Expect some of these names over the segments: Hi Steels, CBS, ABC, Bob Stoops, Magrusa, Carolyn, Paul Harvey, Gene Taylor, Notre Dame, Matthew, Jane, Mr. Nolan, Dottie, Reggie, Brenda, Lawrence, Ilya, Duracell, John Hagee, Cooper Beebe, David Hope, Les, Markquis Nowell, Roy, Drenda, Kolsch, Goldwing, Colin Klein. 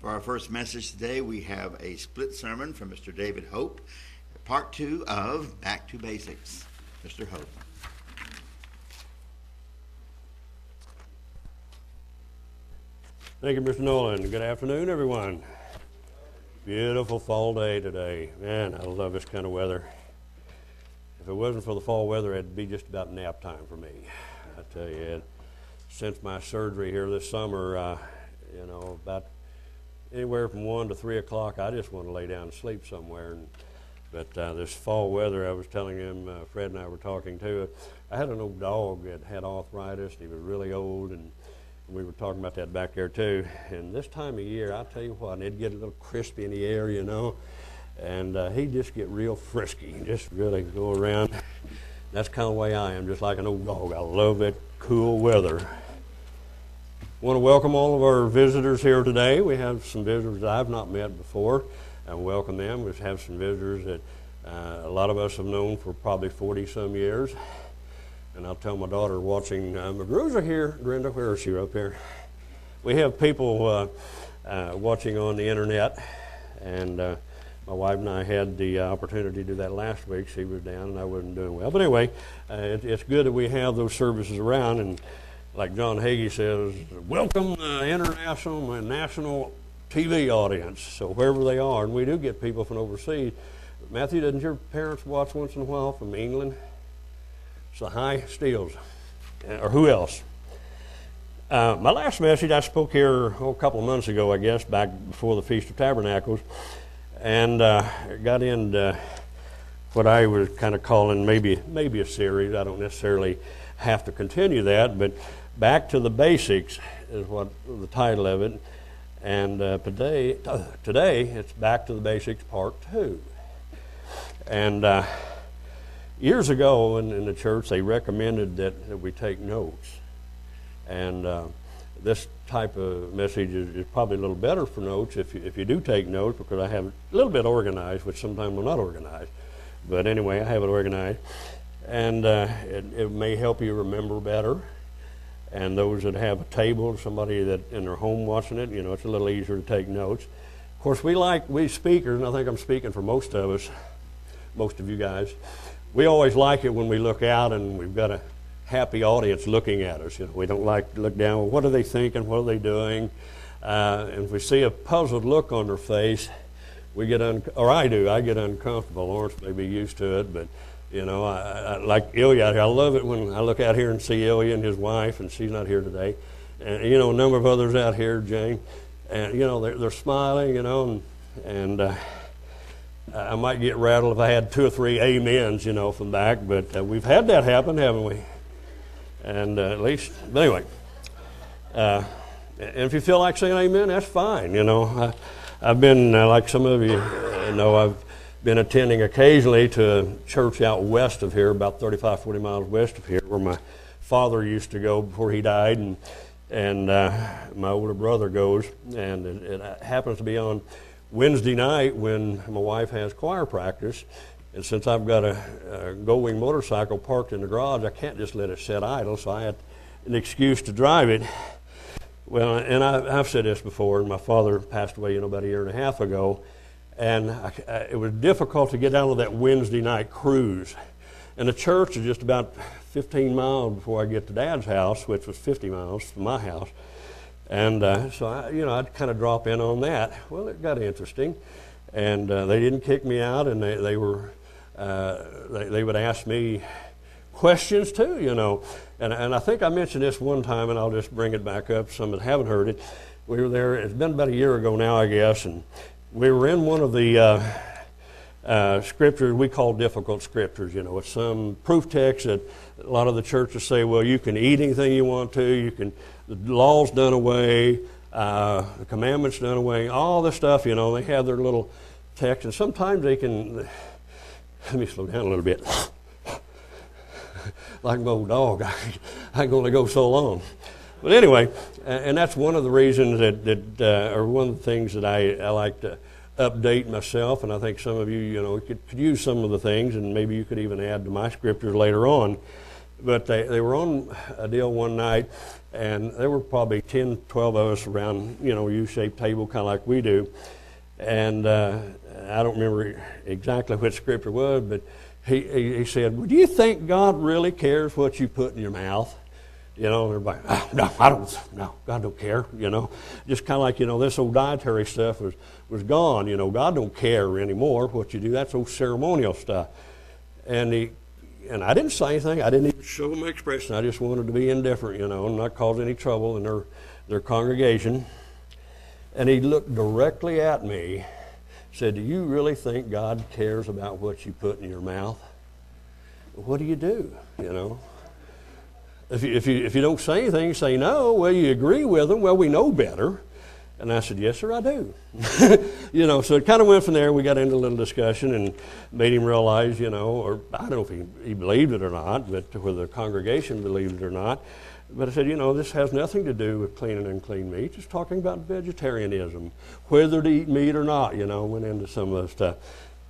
For our first message today, we have a split sermon from Mr. David Hope, part two of Back to Basics. Mr. Hope. Thank you, Mr. Nolan. Good afternoon, everyone. Beautiful fall day today. Man, I love this kind of weather. If it wasn't for the fall weather, it'd be just about nap time for me. I tell you, since my surgery here this summer, you know, about anywhere from 1 to 3 o'clock, I just want to lay down and sleep somewhere. But this fall weather, I was telling him, Fred and I were talking too. I had an old dog that had arthritis. He was really old, and we were talking about that back there too. And this time of year, I tell you what, and it'd get a little crispy in the air, you know. And he'd just get real frisky, just really go around. That's the kind of way I am, just like an old dog. I love that cool weather. I want to welcome all of our visitors here today. We have some visitors I've not met before. I welcome them. We have some visitors that a lot of us have known for probably 40-some years. And I'll tell my daughter watching Magrusa here. Brenda, where is she? Up here. We have people watching on the internet, and my wife and I had the opportunity to do that last week. She was down and I wasn't doing well. But anyway, it's good that we have those services around. And like John Hagee says, welcome the international and national TV audience. So wherever they are, and we do get people from overseas. Matthew, didn't your parents watch once in a while from England? It's the Hi Steels, or who else? My last message, I spoke here a couple of months ago, I guess, back before the Feast of Tabernacles. And got into what I was kind of calling maybe a series. I don't necessarily have to continue that, but Back to the Basics is what the title of it. And today it's Back to the Basics Part 2. And years ago in the church, they recommended that we take notes. And this type of message is probably a little better for notes if you do take notes, because I have it a little bit organized, which sometimes I'm not organized. But anyway, I have it organized. And it may help you remember better. And those that have a table, somebody that in their home watching it, you know, it's a little easier to take notes. Of course, we speakers, and I think I'm speaking for most of us, most of you guys, we always like it when we look out and we've got a happy audience looking at us. You know, we don't like to look down. Well, what are they thinking? What are they doing? And if we see a puzzled look on their face, we get I get uncomfortable. Lawrence may be used to it, but you know, I like Ilya out here. I love it when I look out here and see Ilya and his wife, and she's not here today, and you know, a number of others out here, Jane, and you know, they're smiling, you know, and I might get rattled if I had 2 or 3 amens, you know, from back, but we've had that happen, haven't we? And at least, but anyway, and if you feel like saying amen, that's fine, you know. I've been, like some of you know, I've been attending occasionally to a church out west of here, about 35, 40 miles west of here, where my father used to go before he died, and my older brother goes, and it happens to be on Wednesday night when my wife has choir practice. And since I've got a Goldwing motorcycle parked in the garage, I can't just let it sit idle, so I had an excuse to drive it. Well, and I've said this before, and my father passed away, you know, about 1.5 years ago, and it was difficult to get out of that Wednesday night cruise. And the church is just about 15 miles before I get to Dad's house, which was 50 miles from my house. And so, you know, I'd kind of drop in on that. Well, it got interesting, and they didn't kick me out, and they were... they would ask me questions too, you know. And I think I mentioned this one time, and I'll just bring it back up, some that haven't heard it. We were there, it's been about 1 year ago now, I guess, and we were in one of the scriptures we call difficult scriptures, you know. It's some proof text that a lot of the churches say, well, you can eat anything you want to, you can, the law's done away, the commandments done away, all this stuff, you know. They have their little text, and sometimes they can... Let me slow down a little bit. Like my old dog, I can only go so long. But anyway, and that's one of the reasons that or one of the things that I like to update myself, and I think some of you, you know, could use some of the things, and maybe you could even add to my scriptures later on. But they were on a deal one night, and there were probably 10, 12 of us around, you know, U-shaped table, kind of like we do. And I don't remember exactly what scripture it was, but he said, "Well, do you think God really cares what you put in your mouth?" You know, everybody, "Oh, no, I don't, no, God don't care," you know. Just kind of like, you know, this old dietary stuff was gone, you know. God don't care anymore what you do. That's old ceremonial stuff. And I didn't say anything. I didn't even show my expression. I just wanted to be indifferent, you know, and not cause any trouble in their congregation. And he looked directly at me, said, "Do you really think God cares about what you put in your mouth? What do? You know, if you don't say anything, you say no. Well, you agree with him. Well, we know better." And I said, "Yes, sir, I do." You know, so it kind of went from there. We got into a little discussion and made him realize, you know, or I don't know if he believed it or not, but whether the congregation believed it or not. But I said, you know, this has nothing to do with clean and unclean meat. It's talking about vegetarianism, whether to eat meat or not, you know, went into some of the stuff.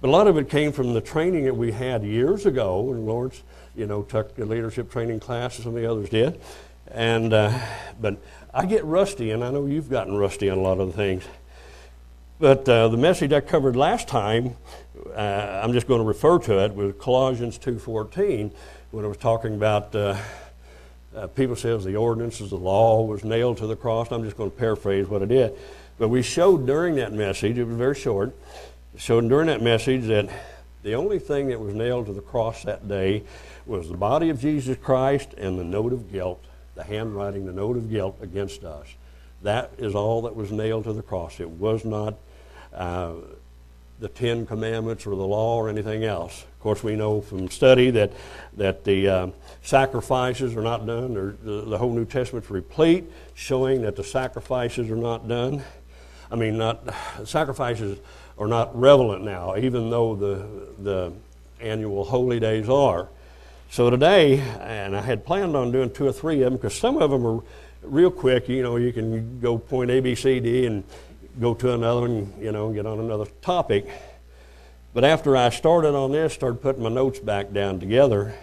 But a lot of it came from the training that we had years ago when Lawrence, you know, took the leadership training class and some of the others did. And but I get rusty, and I know you've gotten rusty on a lot of the things. But the message I covered last time, I'm just going to refer to it, was Colossians 2:14, when it was talking about people says the ordinances, the law was nailed to the cross. I'm just going to paraphrase what I did. But we showed during that message, it was very short, showed during that message that the only thing that was nailed to the cross that day was the body of Jesus Christ and the note of guilt, the handwriting, the note of guilt against us. That is all that was nailed to the cross. It was not the Ten Commandments or the law or anything else. Of course, we know from study that the sacrifices are not done. The whole New Testament's replete, showing that the sacrifices are not done. I mean, sacrifices are not relevant now, even though the annual holy days are. So today, and I had planned on doing 2 or 3 of them, because some of them are real quick. You know, you can go point A, B, C, D, and go to another one, you know, get on another topic. But after I started on this, started putting my notes back down together,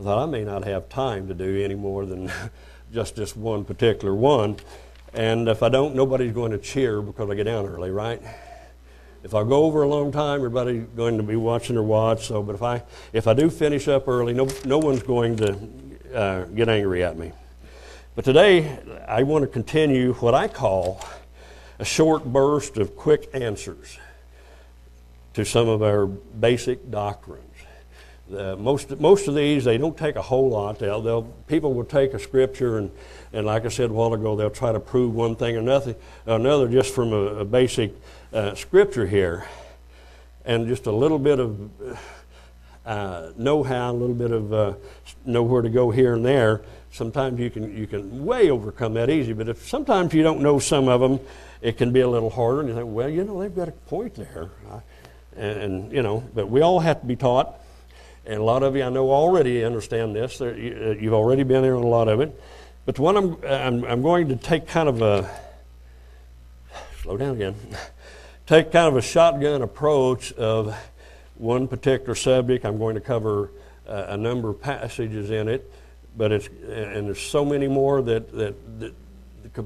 I thought I may not have time to do any more than just this one particular one. And if I don't, nobody's going to cheer because I get down early, right? If I go over a long time, everybody's going to be watching their watch. So, but if I do finish up early, no one's going to get angry at me. But today, I want to continue what I call a short burst of quick answers to some of our basic doctrines. Most of these, they don't take a whole lot. People will take a scripture and like I said a while ago, they'll try to prove one thing or another just from a basic scripture here, and just a little bit of know-how, a little bit of know where to go here and there. Sometimes you can way overcome that easy, but if sometimes you don't know some of them, it can be a little harder. And you think, well, you know, they've got a point there, and you know. But we all have to be taught, and a lot of you I know already understand this. You've already been there on a lot of it. But the one I'm going to take kind of a shotgun approach of one particular subject. I'm going to cover a number of passages in it, but there's so many more that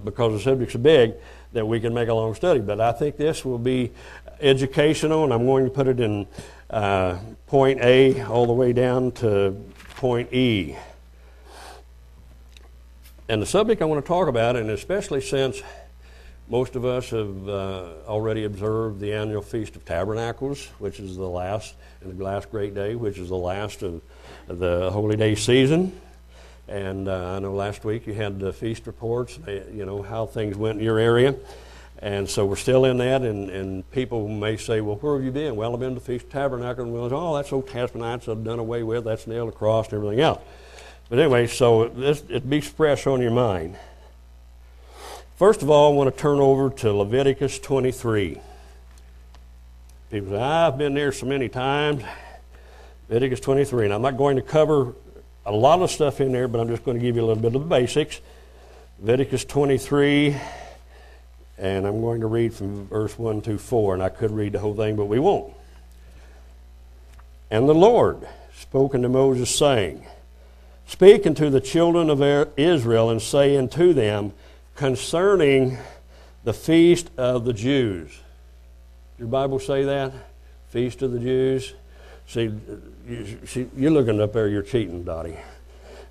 because the subject's big that we can make a long study. But I think this will be educational, and I'm going to put it in point A all the way down to point E. And the subject I want to talk about, and especially since most of us have already observed the annual Feast of Tabernacles, which is the last, and the last great day, which is the last of the Holy Day season. And I know last week you had the feast reports, you know, how things went in your area. And so we're still in that, and people may say, well, where have you been? Well, I've been to the Feast of Tabernacles, and we'll say, oh, that's Old Testament, that's done away with, that's nailed across, and everything else. But anyway, so it be fresh on your mind. First of all, I want to turn over to Leviticus 23. People say, I've been there so many times. Leviticus 23, and I'm not going to cover a lot of stuff in there, but I'm just going to give you a little bit of the basics. Leviticus 23, and I'm going to read from verse 1 through 4, and I could read the whole thing, but we won't. And the Lord spoke unto Moses, saying, Speak unto the children of Israel, and say unto them, concerning the feast of the Jews. Does your Bible say that? Feast of the Jews? See, you're looking up there, you're cheating, Dottie.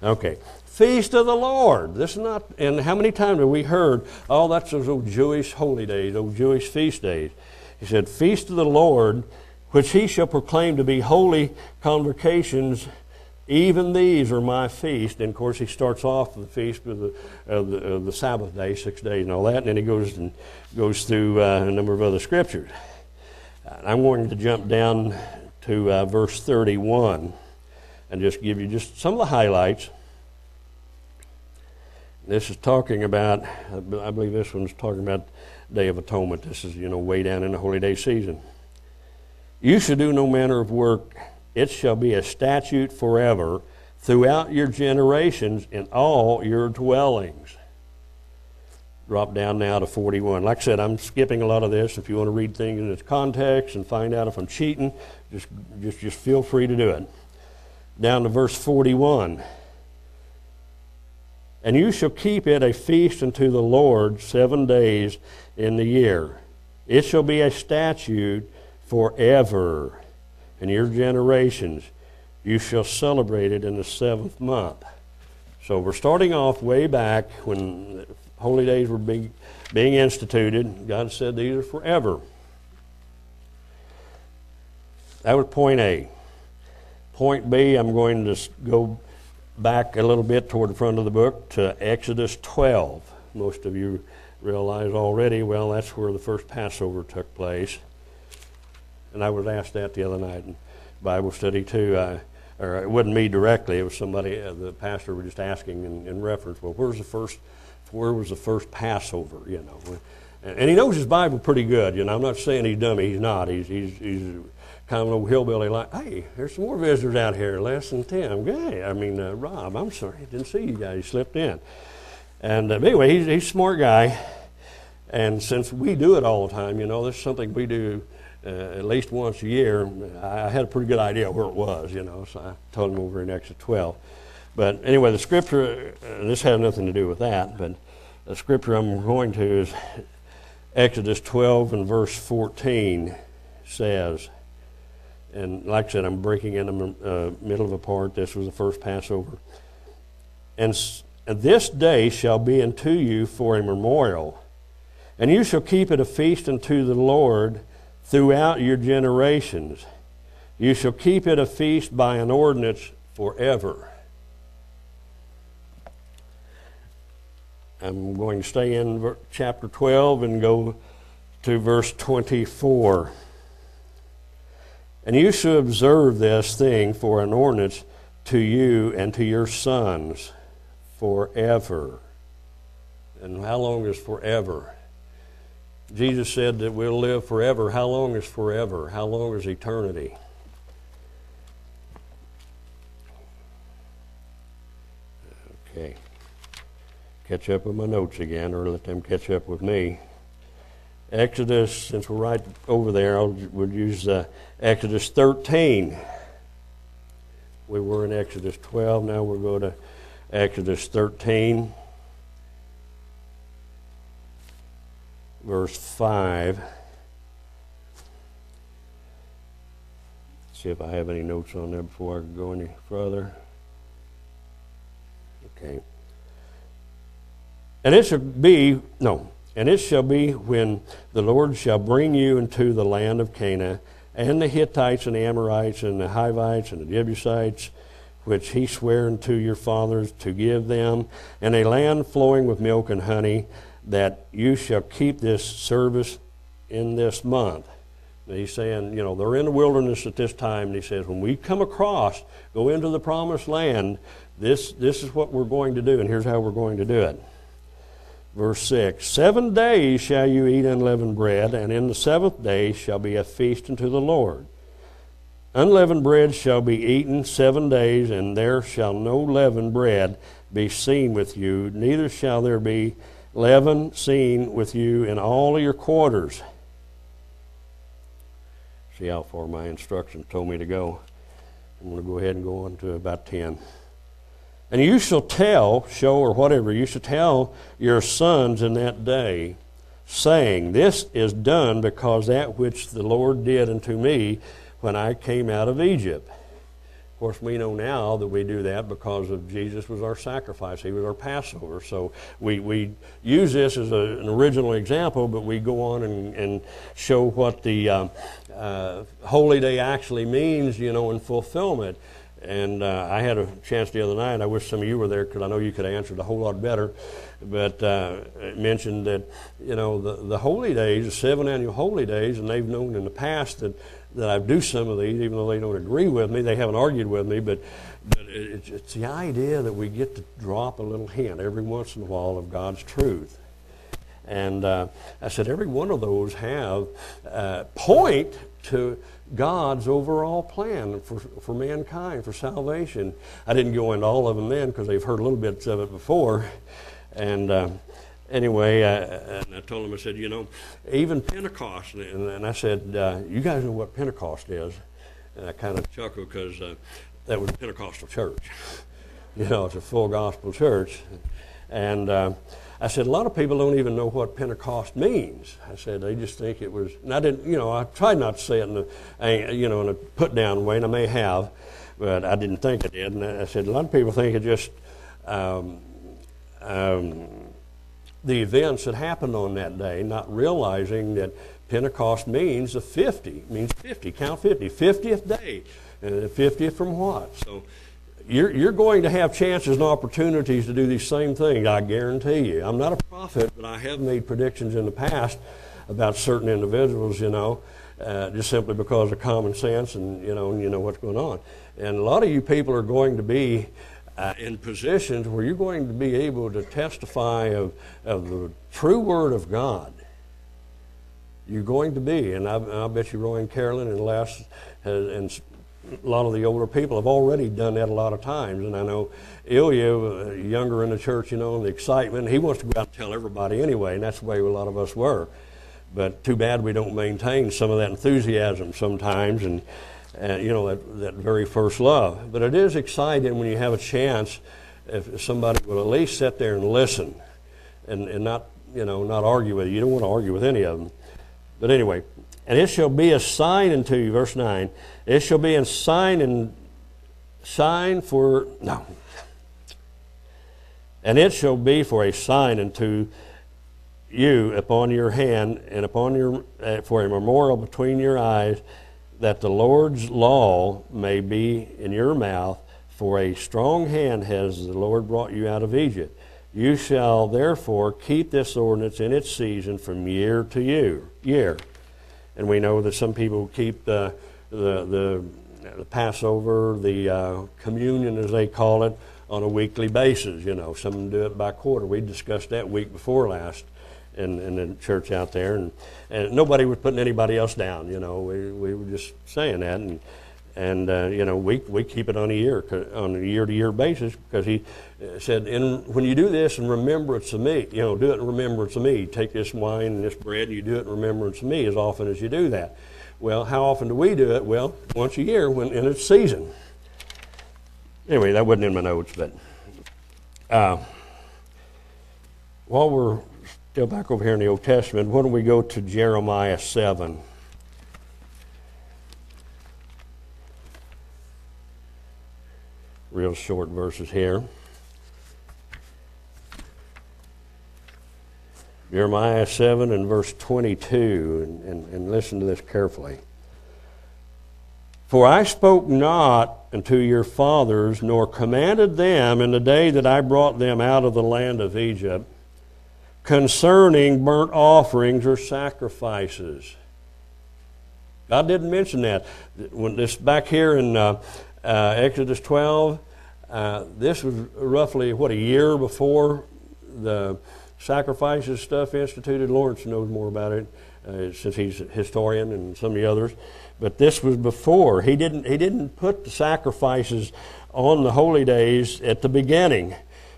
Okay. Feast of the Lord. This is not, and how many times have we heard, oh, that's those old Jewish holy days, old Jewish feast days. He said, Feast of the Lord, which he shall proclaim to be holy convocations, even these are my feast. And of course, he starts off the feast with the Sabbath day, 6 days, and all that. And then he goes through a number of other scriptures. I'm going to jump down to verse 31 and just give you just some of the highlights. This is talking about, I believe this one's talking about Day of Atonement. This is, you know, way down in the holy day season. You shall do no manner of work. It shall be a statute forever throughout your generations in all your dwellings. Drop down now to 41. Like I said, I'm skipping a lot of this. If you want to read things in its context and find out if I'm cheating, just feel free to do it. Down to verse 41. And you shall keep it a feast unto the Lord 7 days in the year. It shall be a statute forever in your generations. You shall celebrate it in the 7th month. So we're starting off way back when holy days were being instituted. God said these are forever. That was point A. Point B, I'm going to go back a little bit toward the front of the book to Exodus 12. Most of you realize already, well, that's where the first Passover took place. And I was asked that the other night in Bible study too. Or it wasn't me directly; it was somebody. The pastor was just asking in reference. Well, where was the first Passover? You know, and he knows his Bible pretty good. You know, I'm not saying he's dummy. He's not. He's kind of an old hillbilly. Like, hey, there's some more visitors out here, less than 10. Okay, I mean, Rob, I'm sorry, I didn't see you guys. You slipped in. And anyway, he's a smart guy. And since we do it all the time, you know, this is something we do. At least once a year, I had a pretty good idea where it was, you know, so I told him over in Exodus 12. But anyway, the scripture, this has nothing to do with that, but the scripture I'm going to is Exodus 12 and verse 14 says, and like I said, I'm breaking in the middle of a part. This was the first Passover. And this day shall be unto you for a memorial, and you shall keep it a feast unto the Lord throughout your generations. You shall keep it a feast by an ordinance forever. I'm going to stay in chapter 12 and go to verse 24. And you shall observe this thing for an ordinance to you and to your sons forever. And how long is forever? Jesus said that we'll live forever. How long is forever? How long is eternity? Okay. Catch up with my notes again, or let them catch up with me. Exodus, since we're right over there, we'll use Exodus 13. We were in Exodus 12. Now we'll go to Exodus 13. Verse 5. Let's see if I have any notes on there before I go any further. Okay. And it shall be when the Lord shall bring you into the land of Canaan, and the Hittites and the Amorites and the Hivites and the Jebusites, which he sware unto your fathers to give them, and a land flowing with milk and honey, that you shall keep this service in this month. And he's saying, you know, they're in the wilderness at this time, and he says, when we come across, go into the promised land, this is what we're going to do, and here's how we're going to do it. Verse 6, 7 days shall you eat unleavened bread, and in the 7th day shall be a feast unto the Lord. Unleavened bread shall be eaten 7 days, and there shall no leavened bread be seen with you, neither shall there be leaven seen with you in all of your quarters. See how far my instructions told me to go. I'm going to go ahead and go on to about 10. And you shall tell, show or whatever, you shall tell your sons in that day, saying, this is done because that which the Lord did unto me when I came out of Egypt. Of course, we know now that we do that because of Jesus was our sacrifice. He was our Passover. So we use this as an original example, but we go on and show what the Holy Day actually means, you know, in fulfillment. And I had a chance the other night, I wish some of you were there because I know you could have answered a whole lot better, but it mentioned that, you know, the holy days, the 7 annual holy days, and they've known in the past that I do some of these, even though they don't agree with me, they haven't argued with me, but it's the idea that we get to drop a little hint every once in a while of God's truth. And I said every one of those have point to God's overall plan for mankind, for salvation. I didn't go into all of them then because they've heard little bits of it before. And anyway, and I told them, I said, you know, even Pentecost, and I said, you guys know what Pentecost is. And I kind of chuckled because that was a Pentecostal church. You know, it's a full gospel church. And I said, a lot of people don't even know what Pentecost means. I said, they just think it was, and I didn't, you know, I tried not to say it in a put-down way, and I may have, but I didn't think I did. And I said, a lot of people think it just, the events that happened on that day, not realizing that Pentecost means the 50, means 50, count 50, 50th day, and 50th from what? So You're going to have chances and opportunities to do these same things, I guarantee you. I'm not a prophet, but I have made predictions in the past about certain individuals, you know, just simply because of common sense and you know what's going on. And a lot of you people are going to be in positions where you're going to be able to testify of the true Word of God. You're going to be, and I bet you Roy and Carolyn and Les and a lot of the older people have already done that a lot of times. And I know Ilya, younger in the church, you know, and the excitement, he wants to go out and tell everybody anyway, and that's the way a lot of us were. But too bad we don't maintain some of that enthusiasm sometimes and you know, that very first love. But it is exciting when you have a chance if somebody will at least sit there and listen and not, you know, not argue with you. You don't want to argue with any of them. But anyway, and it shall be a sign unto you, verse 9. It shall be a sign And it shall be for a sign unto you upon your hand and upon your for a memorial between your eyes, that the Lord's law may be in your mouth. For a strong hand has the Lord brought you out of Egypt. You shall therefore keep this ordinance in its season from year to year. And we know that some people keep the Passover, the communion as they call it, on a weekly basis. You know, some do it by quarter. We discussed that week before last in the church out there, and nobody was putting anybody else down. You know, we were just saying that, and you know, we keep it on a year to year basis because he said, and when you do this in remembrance of me, you know, do it in remembrance of me. Take this wine and this bread, and you do it in remembrance of me as often as you do that. Well, how often do we do it? Well, once a year when in its season. Anyway, that wasn't in my notes, but while we're still back over here in the Old Testament, why don't we go to Jeremiah 7? Real short verses here. Jeremiah 7 and verse 22, and listen to this carefully. For I spoke not unto your fathers, nor commanded them in the day that I brought them out of the land of Egypt, concerning burnt offerings or sacrifices. God didn't mention that. When this back here in Exodus 12, this was roughly, a year before the sacrifices stuff instituted. Lawrence knows more about it since he's a historian and some of the others. But this was before. He didn't put the sacrifices on the holy days at the beginning.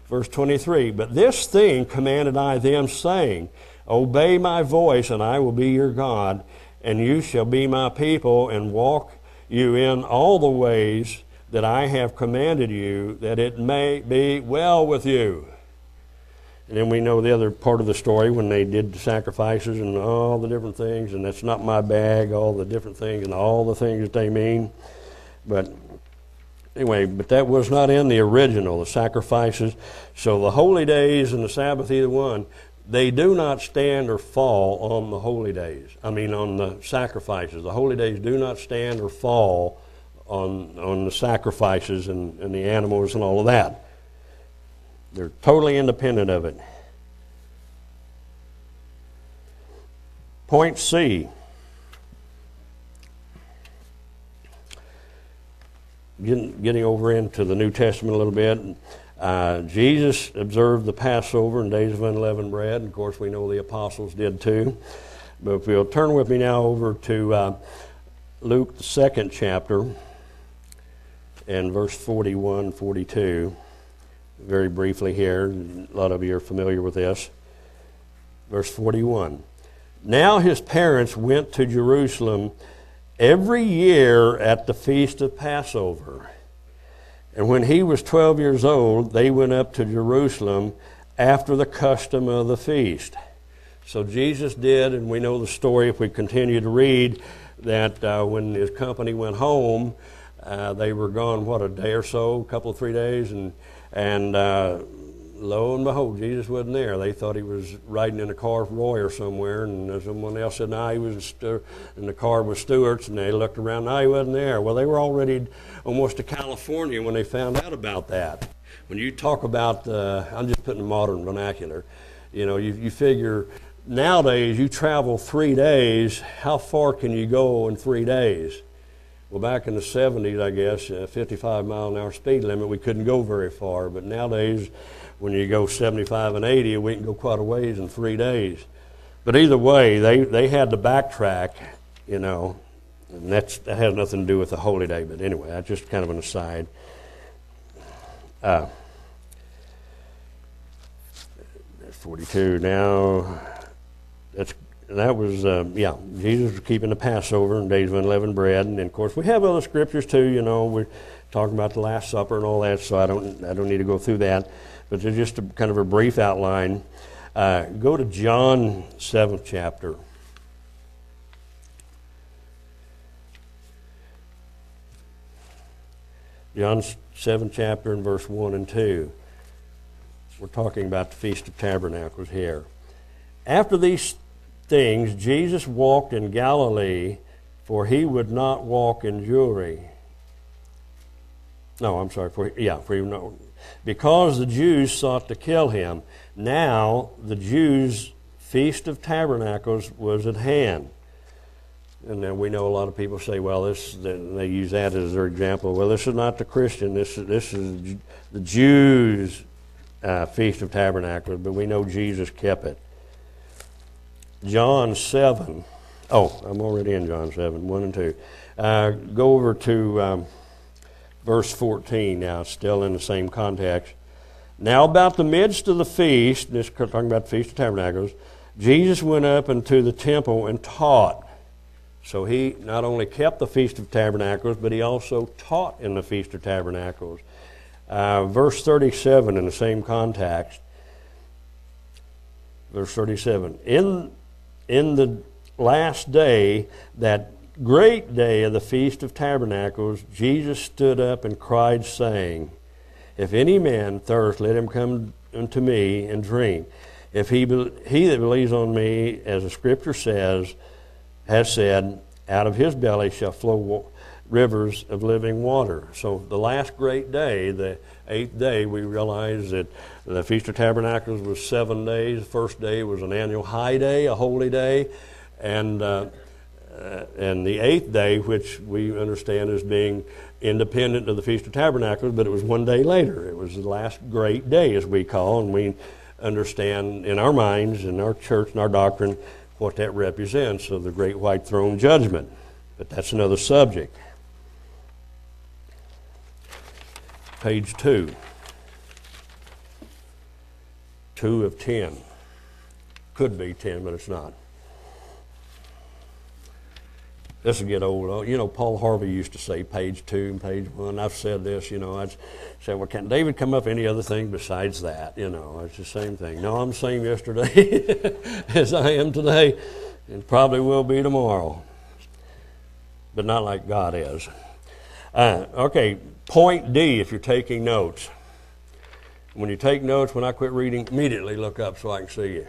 Verse 23, but this thing commanded I them, saying, obey my voice, and I will be your God, and you shall be my people, and walk you in all the ways that I have commanded you, that it may be well with you. And then we know the other part of the story when they did the sacrifices and all the different things, and that's not my bag, all the different things and all the things that they mean. But anyway, but that was not in the original, the sacrifices. So the holy days and the Sabbath, either one, they do not stand or fall on the holy days. I mean on the sacrifices. The holy days do not stand or fall on the sacrifices and the animals and all of that. They're totally independent of it. Point C. Getting over into the New Testament a little bit. Jesus observed the Passover and days of unleavened bread. And of course, we know the apostles did too. But if you'll turn with me now over to Luke, the 2nd chapter, and verse 41, 42. Very briefly here, a lot of you are familiar with this. Verse 41. Now his parents went to Jerusalem every year at the feast of Passover. And when he was 12 years old, they went up to Jerusalem after the custom of the feast. So Jesus did, and we know the story if we continue to read, that when his company went home, they were gone, what, a day or so, a couple, 3 days, and lo and behold, Jesus wasn't there. They thought he was riding in a car for Roy or somewhere, and someone else said, no, he was in the car with Stewart's, and they looked around, no, he wasn't there. Well, they were already almost to California when they found out about that. When you talk about, I'm just putting modern vernacular, you know, you figure nowadays you travel 3 days, how far can you go in 3 days? Well, back in the 70s, I guess, 55 mile an hour speed limit, we couldn't go very far. But nowadays, when you go 75 and 80, we can go quite a ways in 3 days. But either way, they had to backtrack, you know. And that has nothing to do with the holy day. But anyway, that's just kind of an aside. That's 42 now. That was Jesus was keeping the Passover and days of unleavened bread. And, of course, we have other scriptures, too. You know, we're talking about the Last Supper and all that, so I don't need to go through that. But there's just kind of a brief outline. Go to John 7th chapter. John 7th chapter and verse 1 and 2. We're talking about the Feast of Tabernacles here. After these things, Jesus walked in Galilee, for he would not walk in Jewry. No, I'm sorry. Because the Jews sought to kill him. Now the Jews' Feast of Tabernacles was at hand. And then we know a lot of people say, well, this, they use that as their example. Well, this is not the Christian. This is the Jews' Feast of Tabernacles, but we know Jesus kept it. John 7. Oh, I'm already in John 7, 1 and 2. Go over to verse 14 now, still in the same context. Now about the midst of the feast, this talking about the Feast of Tabernacles, Jesus went up into the temple and taught. So he not only kept the Feast of Tabernacles, but he also taught in the Feast of Tabernacles. Verse 37 in the same context. Verse 37, in the last day, that great day of the Feast of Tabernacles, Jesus stood up and cried, saying, If any man thirst, let him come unto me and drink. If he that believes on me, as the Scripture says, has said, out of his belly shall flow rivers of living water. So the last great day, the 8th day, we realize that the Feast of Tabernacles was 7 days. The first day was an annual high day, a holy day, and the 8th day, which we understand as being independent of the Feast of Tabernacles, but it was 1 day later. It was the last great day, as we call, and we understand in our minds, in our church, in our doctrine, what that represents of the great white throne judgment. But that's another subject. Page 2. 2 of 10. Could be 10, but it's not. This will get old. You know, Paul Harvey used to say page two and page one. I've said this, you know. I said, well, can David come up with any other thing besides that? You know, it's the same thing. No, I'm the same yesterday as I am today and probably will be tomorrow. But not like God is. Okay, point D if you're taking notes. When you take notes, when I quit reading, immediately look up so I can see you.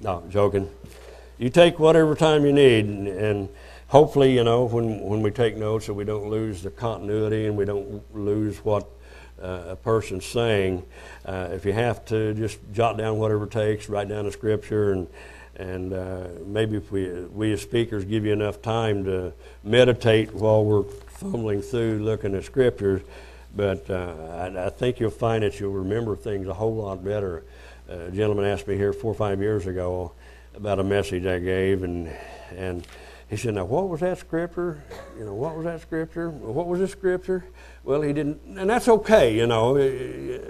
No, I'm joking. You take whatever time you need, and hopefully, you know, when we take notes, that we don't lose the continuity and we don't lose what a person's saying. If you have to, just jot down whatever it takes, write down a scripture, and maybe if we as speakers give you enough time to meditate while we're fumbling through looking at scriptures. But I think you'll find that you'll remember things a whole lot better. A gentleman asked me here 4 or 5 years ago about a message I gave, and he said, now what was that scripture? You know, what was that scripture? What was this scripture? Well, he didn't, and that's okay, you know,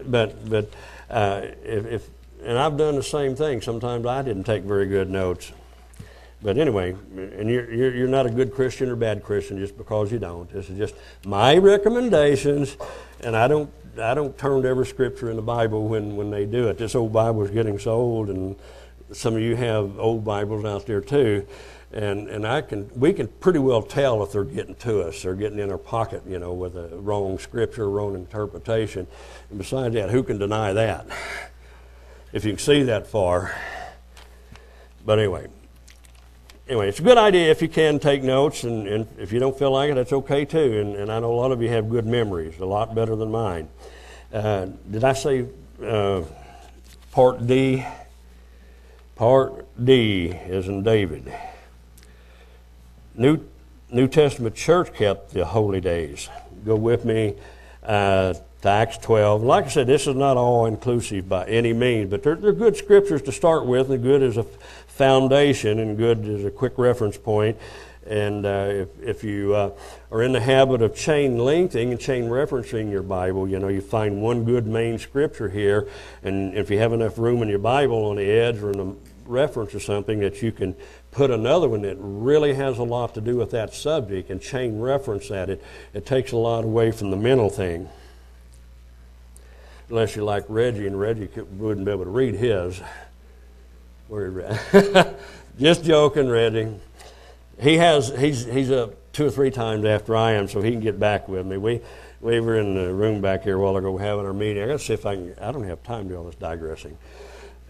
but if and I've done the same thing. Sometimes I didn't take very good notes. But anyway, and you're not a good Christian or bad Christian just because you don't. This is just my recommendations, and I don't turn to every scripture in the Bible when they do it. This old Bible is getting so old, and some of you have old Bibles out there too, and we can pretty well tell if they're getting to us, they're getting in our pocket, you know, with a wrong scripture, wrong interpretation. And besides that, who can deny that? If you can see that far. But anyway. Anyway, it's a good idea if you can take notes, and if you don't feel like it, that's okay too. And I know a lot of you have good memories, a lot better than mine. Did I say part D? Part D is in David. New Testament church kept the holy days. Go with me to Acts 12. Like I said, this is not all-inclusive by any means, but they're good scriptures to start with, and good is a foundation and good is a quick reference point. And if you are in the habit of chain linking and chain referencing your Bible, you know, you find one good main scripture here, and if you have enough room in your Bible on the edge or in a reference or something, that you can put another one that really has a lot to do with that subject and chain reference at it. It takes a lot away from the mental thing. Unless you're like Reggie, and Reggie wouldn't be able to read his. Just joking, Reggie. He's up 2 or 3 times after I am, so he can get back with me. We were in the room back here a while ago having our meeting. I got to see if I don't have time to do all this digressing.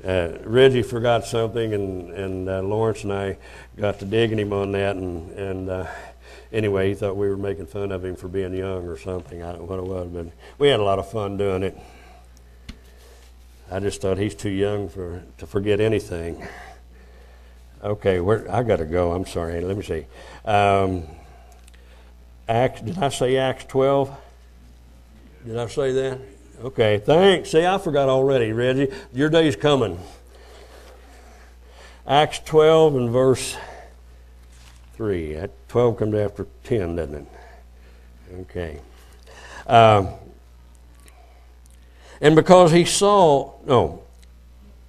Reggie forgot something, and Lawrence and I got to digging him on that, and anyway, he thought we were making fun of him for being young or something. I don't know what it was, but we had a lot of fun doing it. I just thought he's too young to forget anything. Okay, I gotta go. I'm sorry. Let me see. Did I say Acts 12? Did I say that? Okay. Thanks. See, I forgot already, Reggie. Your day's coming. Acts 12 and verse 3. 12 comes after 10, doesn't it? Okay. And because he saw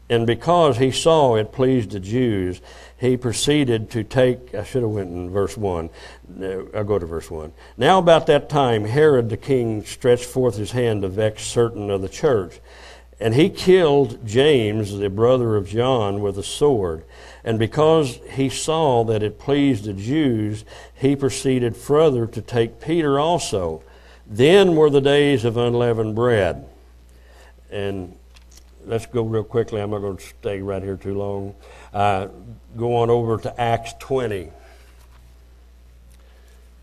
it pleased the Jews, he proceeded to take, I should have went in verse 1. I'll go to verse 1. Now about that time, Herod the king stretched forth his hand to vex certain of the church. And he killed James, the brother of John, with a sword. And because he saw that it pleased the Jews, he proceeded further to take Peter also. Then were the days of unleavened bread. And let's go real quickly. I'm not going to stay right here too long. Go on over to Acts 20.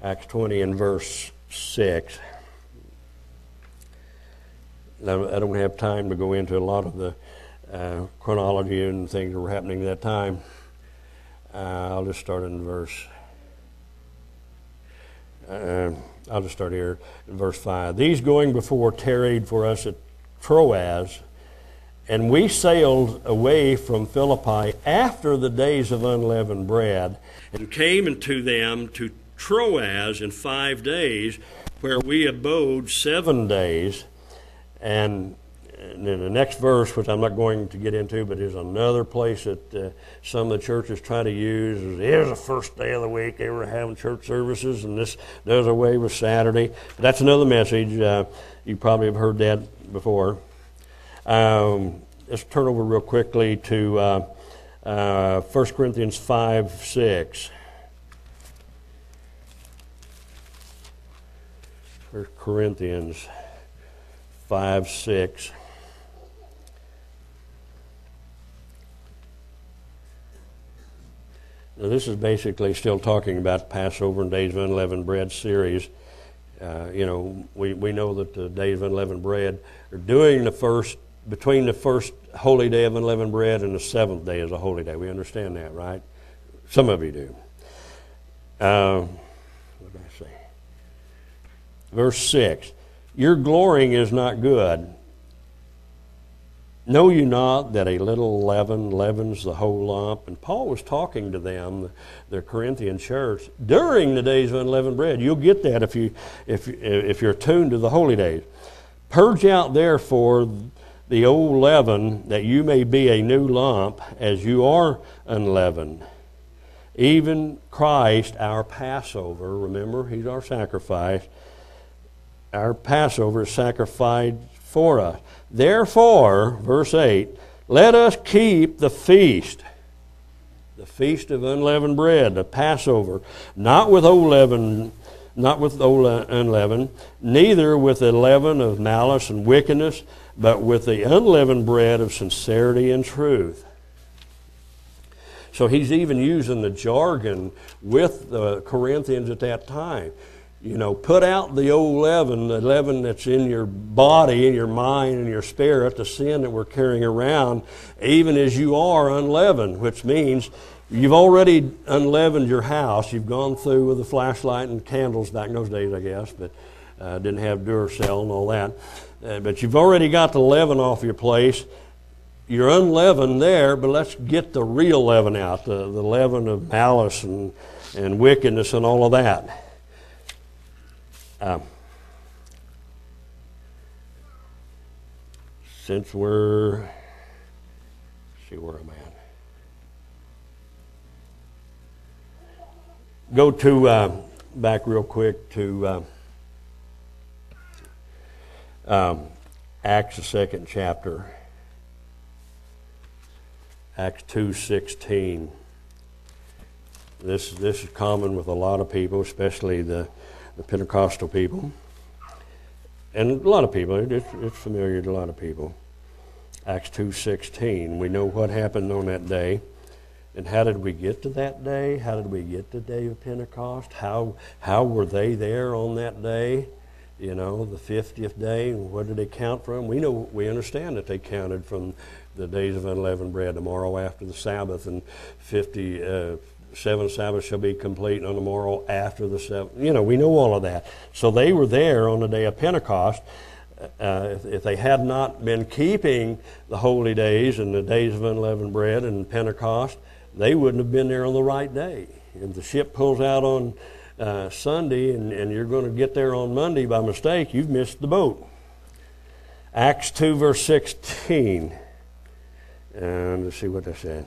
Acts 20 and verse 6. Now, I don't have time to go into a lot of the chronology and things that were happening at that time. I'll just start in verse... I'll just start here in verse 5. These going before tarried for us at Troas, and we sailed away from Philippi after the days of unleavened bread, and came unto them to Troas in 5 days, where we abode 7 days. And And then the next verse, which I'm not going to get into, but is another place that some of the churches try to use. Is, here's the first day of the week they were having church services, and this does away with Saturday. But that's another message. You probably have heard that before. Let's turn over real quickly to 1 Corinthians 5:6. 1 Corinthians 5:6. Now, this is basically still talking about Passover and Days of Unleavened Bread series. You know, we know that the Days of Unleavened Bread are doing the first, between the first holy day of Unleavened Bread and the seventh day is a holy day. We understand that, right? Some of you do. What did I say? Verse 6. Your glorying is not good. Know you not that a little leaven leavens the whole lump? And Paul was talking to them, the Corinthian church, during the days of unleavened bread. You'll get that if you're attuned to the holy days. Purge out therefore the old leaven, that you may be a new lump, as you are unleavened. Even Christ, our Passover, remember, he's our sacrifice. Our Passover is sacrificed for us. Therefore, verse 8, let us keep the feast of unleavened bread, the Passover, not with old leaven, not with old unleavened, neither with the leaven of malice and wickedness, but with the unleavened bread of sincerity and truth. So he's even using the jargon with the Corinthians at that time. You know, put out the old leaven, the leaven that's in your body, in your mind, in your spirit, the sin that we're carrying around, even as you are unleavened, which means you've already unleavened your house. You've gone through with a flashlight and candles back in those days, I guess, but didn't have Duracell and all that. But you've already got the leaven off your place. You're unleavened there, but let's get the real leaven out, the leaven of malice and wickedness and all of that. Since we're, let's see where I'm at. Go to, back real quick to Acts, the second chapter. Acts 2:16. This is common with a lot of people, especially the Pentecostal people, and a lot of people, it's familiar to a lot of people. Acts 2:16, we know what happened on that day. And how did we get to that day? How did we get to the day of Pentecost? How were they there on that day? You know, the 50th day, where did they count from? We know, we understand that they counted from the days of unleavened bread, tomorrow after the Sabbath, and 57 Sabbaths shall be complete, and on the morrow after the seventh. You know, we know all of that. So they were there on the day of Pentecost. If they had not been keeping the holy days and the days of unleavened bread and Pentecost, they wouldn't have been there on the right day. If the ship pulls out on Sunday and you're going to get there on Monday by mistake, you've missed the boat. Acts 2, verse 16. And let's see what they said.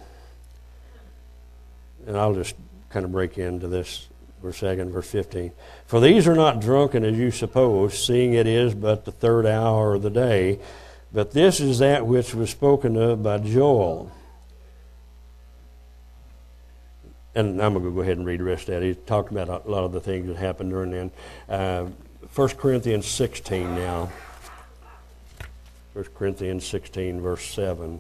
And I'll just kind of break into this for a second, verse 15. For these are not drunken as you suppose, seeing it is but the third hour of the day. But this is that which was spoken of by Joel. And I'm going to go ahead and read the rest of that. He talked about a lot of the things that happened during then. 1 Corinthians 16 now. 1 Corinthians 16, verse 7.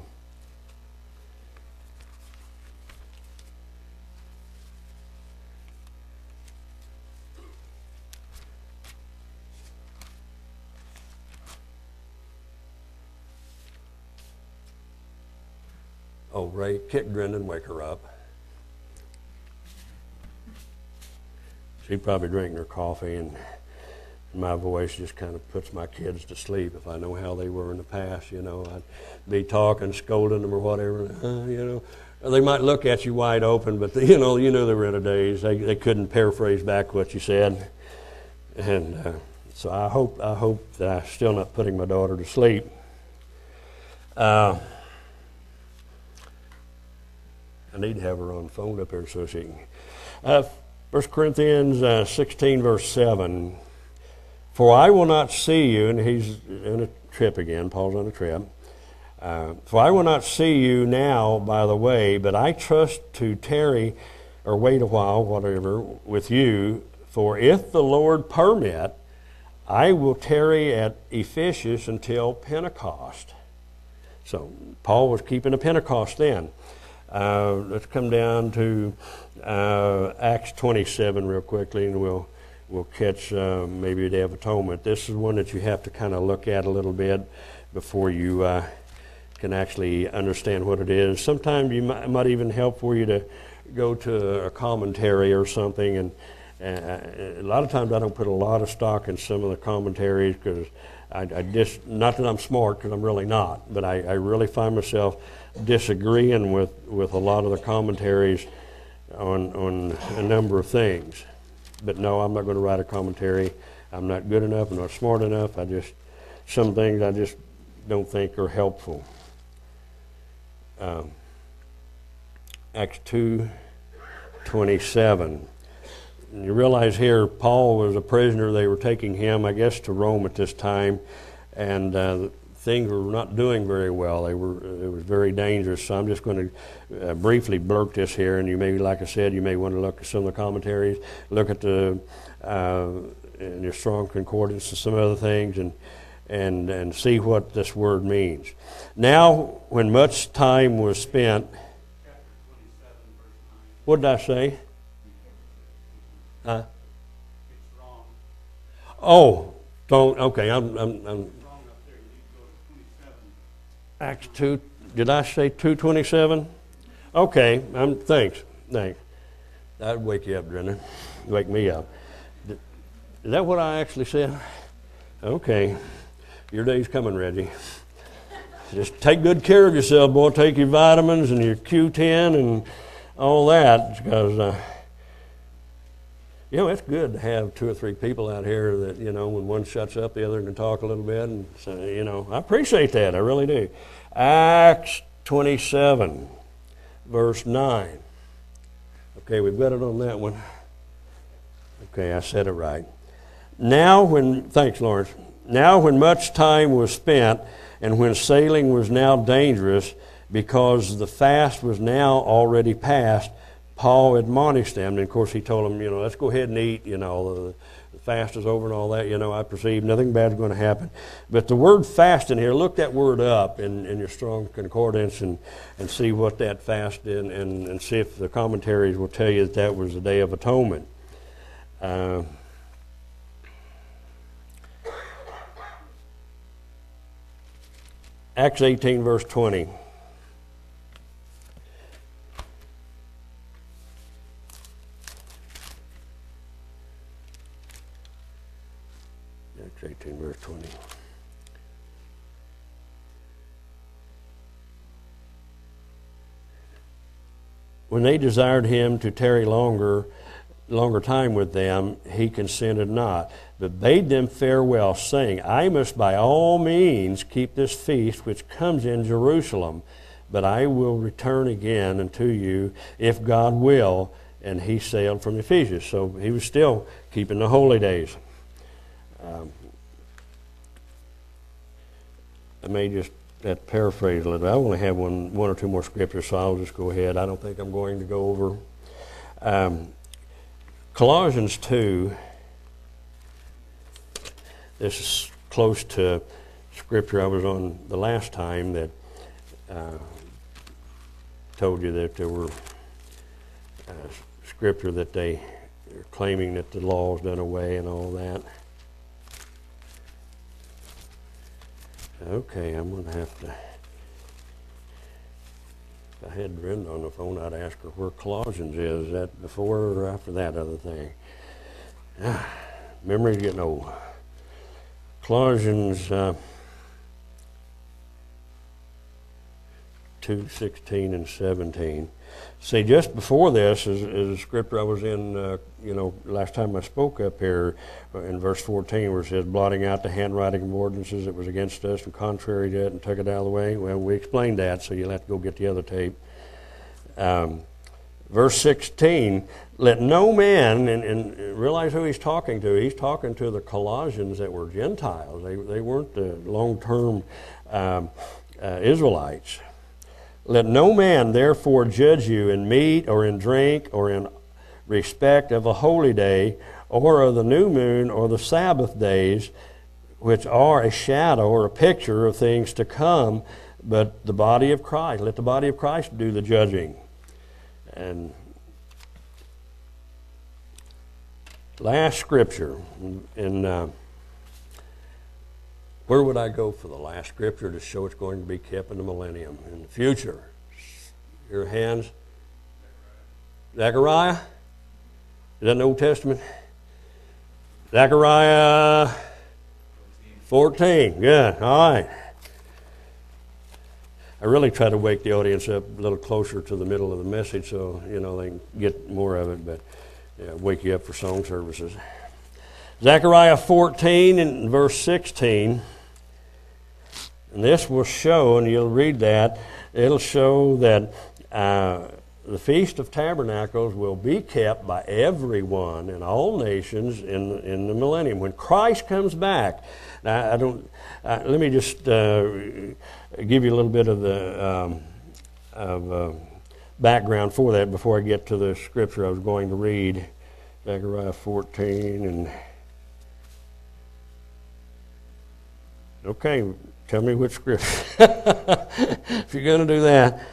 Oh, Ray, kick Drenda and wake her up. She's probably drinking her coffee, and my voice just kind of puts my kids to sleep. If I know how they were in the past, you know, I'd be talking, scolding them or whatever, you know. Or they might look at you wide open, but, you know they were in a daze. They couldn't paraphrase back what you said. And so I hope that I'm still not putting my daughter to sleep. I need to have her on the phone up here so she can. 1 Corinthians 16, verse 7. For I will not see you, and he's on a trip again, Paul's on a trip. For I will not see you now, by the way, but I trust to tarry or wait a while, whatever, with you. For if the Lord permit, I will tarry at Ephesus until Pentecost. So Paul was keeping a Pentecost then. Let's come down to Acts 27 real quickly, and we'll catch maybe the Day of Atonement. This is one that you have to kind of look at a little bit before you can actually understand what it is. Sometimes you might even help for you to go to a commentary or something, and a lot of times I don't put a lot of stock in some of the commentaries because I just, not that I'm smart, because I'm really not, but I really find myself disagreeing with a lot of the commentaries on a number of things. But no, I'm not going to write a commentary. I'm not good enough. I'm not smart enough. Some things I just don't think are helpful. Acts 2:27. You realize here Paul was a prisoner. They were taking him, I guess, to Rome at this time, and things were not doing very well. It was very dangerous. So I'm just going to briefly blurt this here, and you maybe, like I said, you may want to look at some of the commentaries, look at the in your Strong Concordance and some other things, and see what this word means. Now, when much time was spent, what did I say? Huh? It's wrong. Oh, don't. Okay, I'm Acts 2, did I say 2:27? Okay, thanks. That'd wake you up, Drenda. Wake me up. Is that what I actually said? Okay. Your day's coming, Reggie. Just take good care of yourself, boy. Take your vitamins and your Q10 and all that, because you know, it's good to have 2 or 3 people out here that, you know, when one shuts up, the other can talk a little bit. And so, you know, I appreciate that. I really do. Acts 27, verse 9. Okay, we've got it on that one. Okay, I said it right. Thanks, Lawrence. Now when much time was spent, and when sailing was now dangerous, because the fast was now already past, Paul admonished them, and of course he told them, you know, let's go ahead and eat, you know, the fast is over and all that, you know, I perceive nothing bad is going to happen. But the word fast in here, look that word up in your Strong Concordance and see what that fast did, and see if the commentaries will tell you that that was the Day of Atonement. Acts 18, verse 20. When they desired him to tarry longer time with them, he consented not, but bade them farewell, saying, I must by all means keep this feast which comes in Jerusalem, but I will return again unto you, if God will. And he sailed from Ephesus. So he was still keeping the holy days. I may just paraphrase a little bit. I only have one or two more scriptures, so I'll just go ahead. I don't think I'm going to go over. Colossians 2, this is close to scripture I was on the last time that told you that there were scripture that they are claiming that the law's done away and all that. Okay, I'm going to have to, if I had Brenda on the phone, I'd ask her where Colossians is. Is that before or after that other thing? Memory's getting old. Colossians 2:16 and 17. See, just before this is a scripture I was in, last time I spoke up here in verse 14 where it says, blotting out the handwriting of ordinances that was against us and contrary to it and took it out of the way. Well, we explained that, so you'll have to go get the other tape. Verse 16, let no man, and realize who he's talking to. He's talking to the Colossians that were Gentiles. They weren't the long-term Israelites. Let no man therefore judge you in meat or in drink or in respect of a holy day or of the new moon or the Sabbath days, which are a shadow or a picture of things to come, but the body of Christ. Let the body of Christ do the judging. And last scripture, where would I go for the last scripture to show it's going to be kept in the millennium, in the future? Your hands. Zechariah? Is that in the Old Testament? Zechariah 14. Good, all right. I really try to wake the audience up a little closer to the middle of the message so, they can get more of it, but yeah, wake you up for song services. Zechariah 14 and verse 16, and this will show, and you'll read that, it'll show that the Feast of Tabernacles will be kept by everyone in all nations in the millennium. When Christ comes back, now let me just give you a little bit of the background for that before I get to the scripture I was going to read, Zechariah 14. And okay, tell me which scripture. If you're going to do that,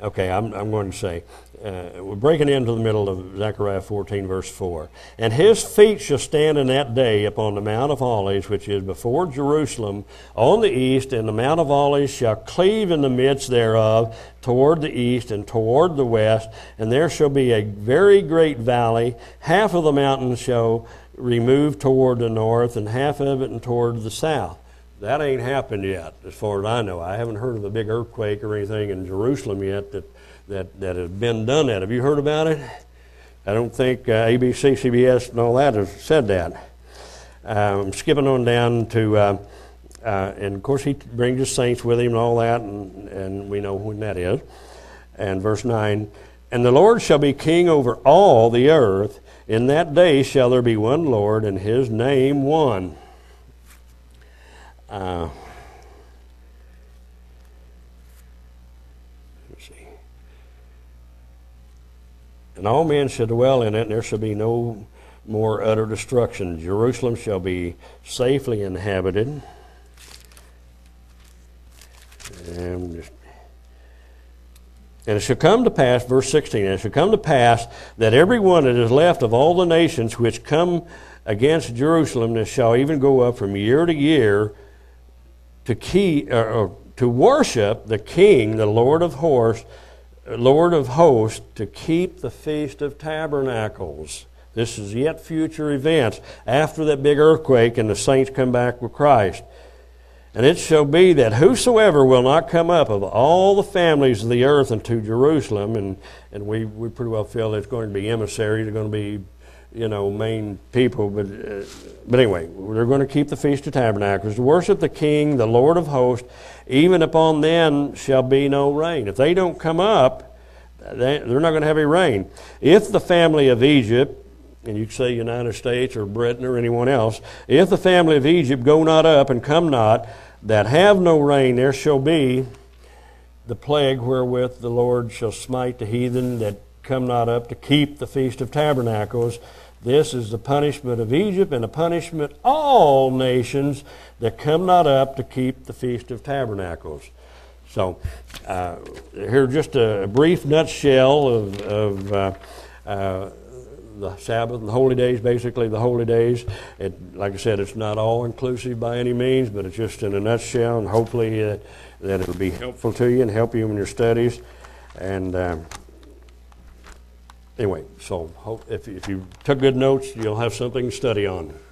okay, I'm going to say, we're breaking into the middle of Zechariah 14, verse 4. And his feet shall stand in that day upon the Mount of Olives, which is before Jerusalem, on the east, and the Mount of Olives shall cleave in the midst thereof, toward the east and toward the west, and there shall be a very great valley. Half of the mountain shall remove toward the north, and half of it and toward the south. That ain't happened yet, as far as I know. I haven't heard of a big earthquake or anything in Jerusalem yet that has been done yet. Have you heard about it? I don't think ABC, CBS, and all that have said that. I'm skipping on down to, and of course he brings his saints with him and all that, and we know when that is. And verse 9, and the Lord shall be king over all the earth. In that day shall there be one Lord, and his name one. Let's see. And all men shall dwell in it, and there shall be no more utter destruction. Jerusalem shall be safely inhabited. And it shall come to pass, verse 16, and it shall come to pass that every one that is left of all the nations which come against Jerusalem, that shall even go up from year to year to worship the King, the Lord of hosts, to keep the Feast of Tabernacles. This is yet future events after that big earthquake and the saints come back with Christ. And it shall be that whosoever will not come up of all the families of the earth unto Jerusalem, and we pretty well feel there's going to be emissaries, there's going to be main people, but anyway, they're going to keep the Feast of Tabernacles, to worship the King, the Lord of hosts, even upon them shall be no rain. If they don't come up, they're not going to have any rain. If the family of Egypt, and you can say United States or Britain or anyone else, if the family of Egypt go not up and come not, that have no rain, there shall be the plague wherewith the Lord shall smite the heathen that come not up to keep the Feast of Tabernacles. This is the punishment of Egypt and the punishment of all nations that come not up to keep the Feast of Tabernacles. So, here just a brief nutshell of the Sabbath and the holy days, basically the holy days. Like I said, it's not all-inclusive by any means, but it's just in a nutshell, and hopefully that it'll be helpful to you and help you in your studies. And anyway, so if you took good notes, you'll have something to study on.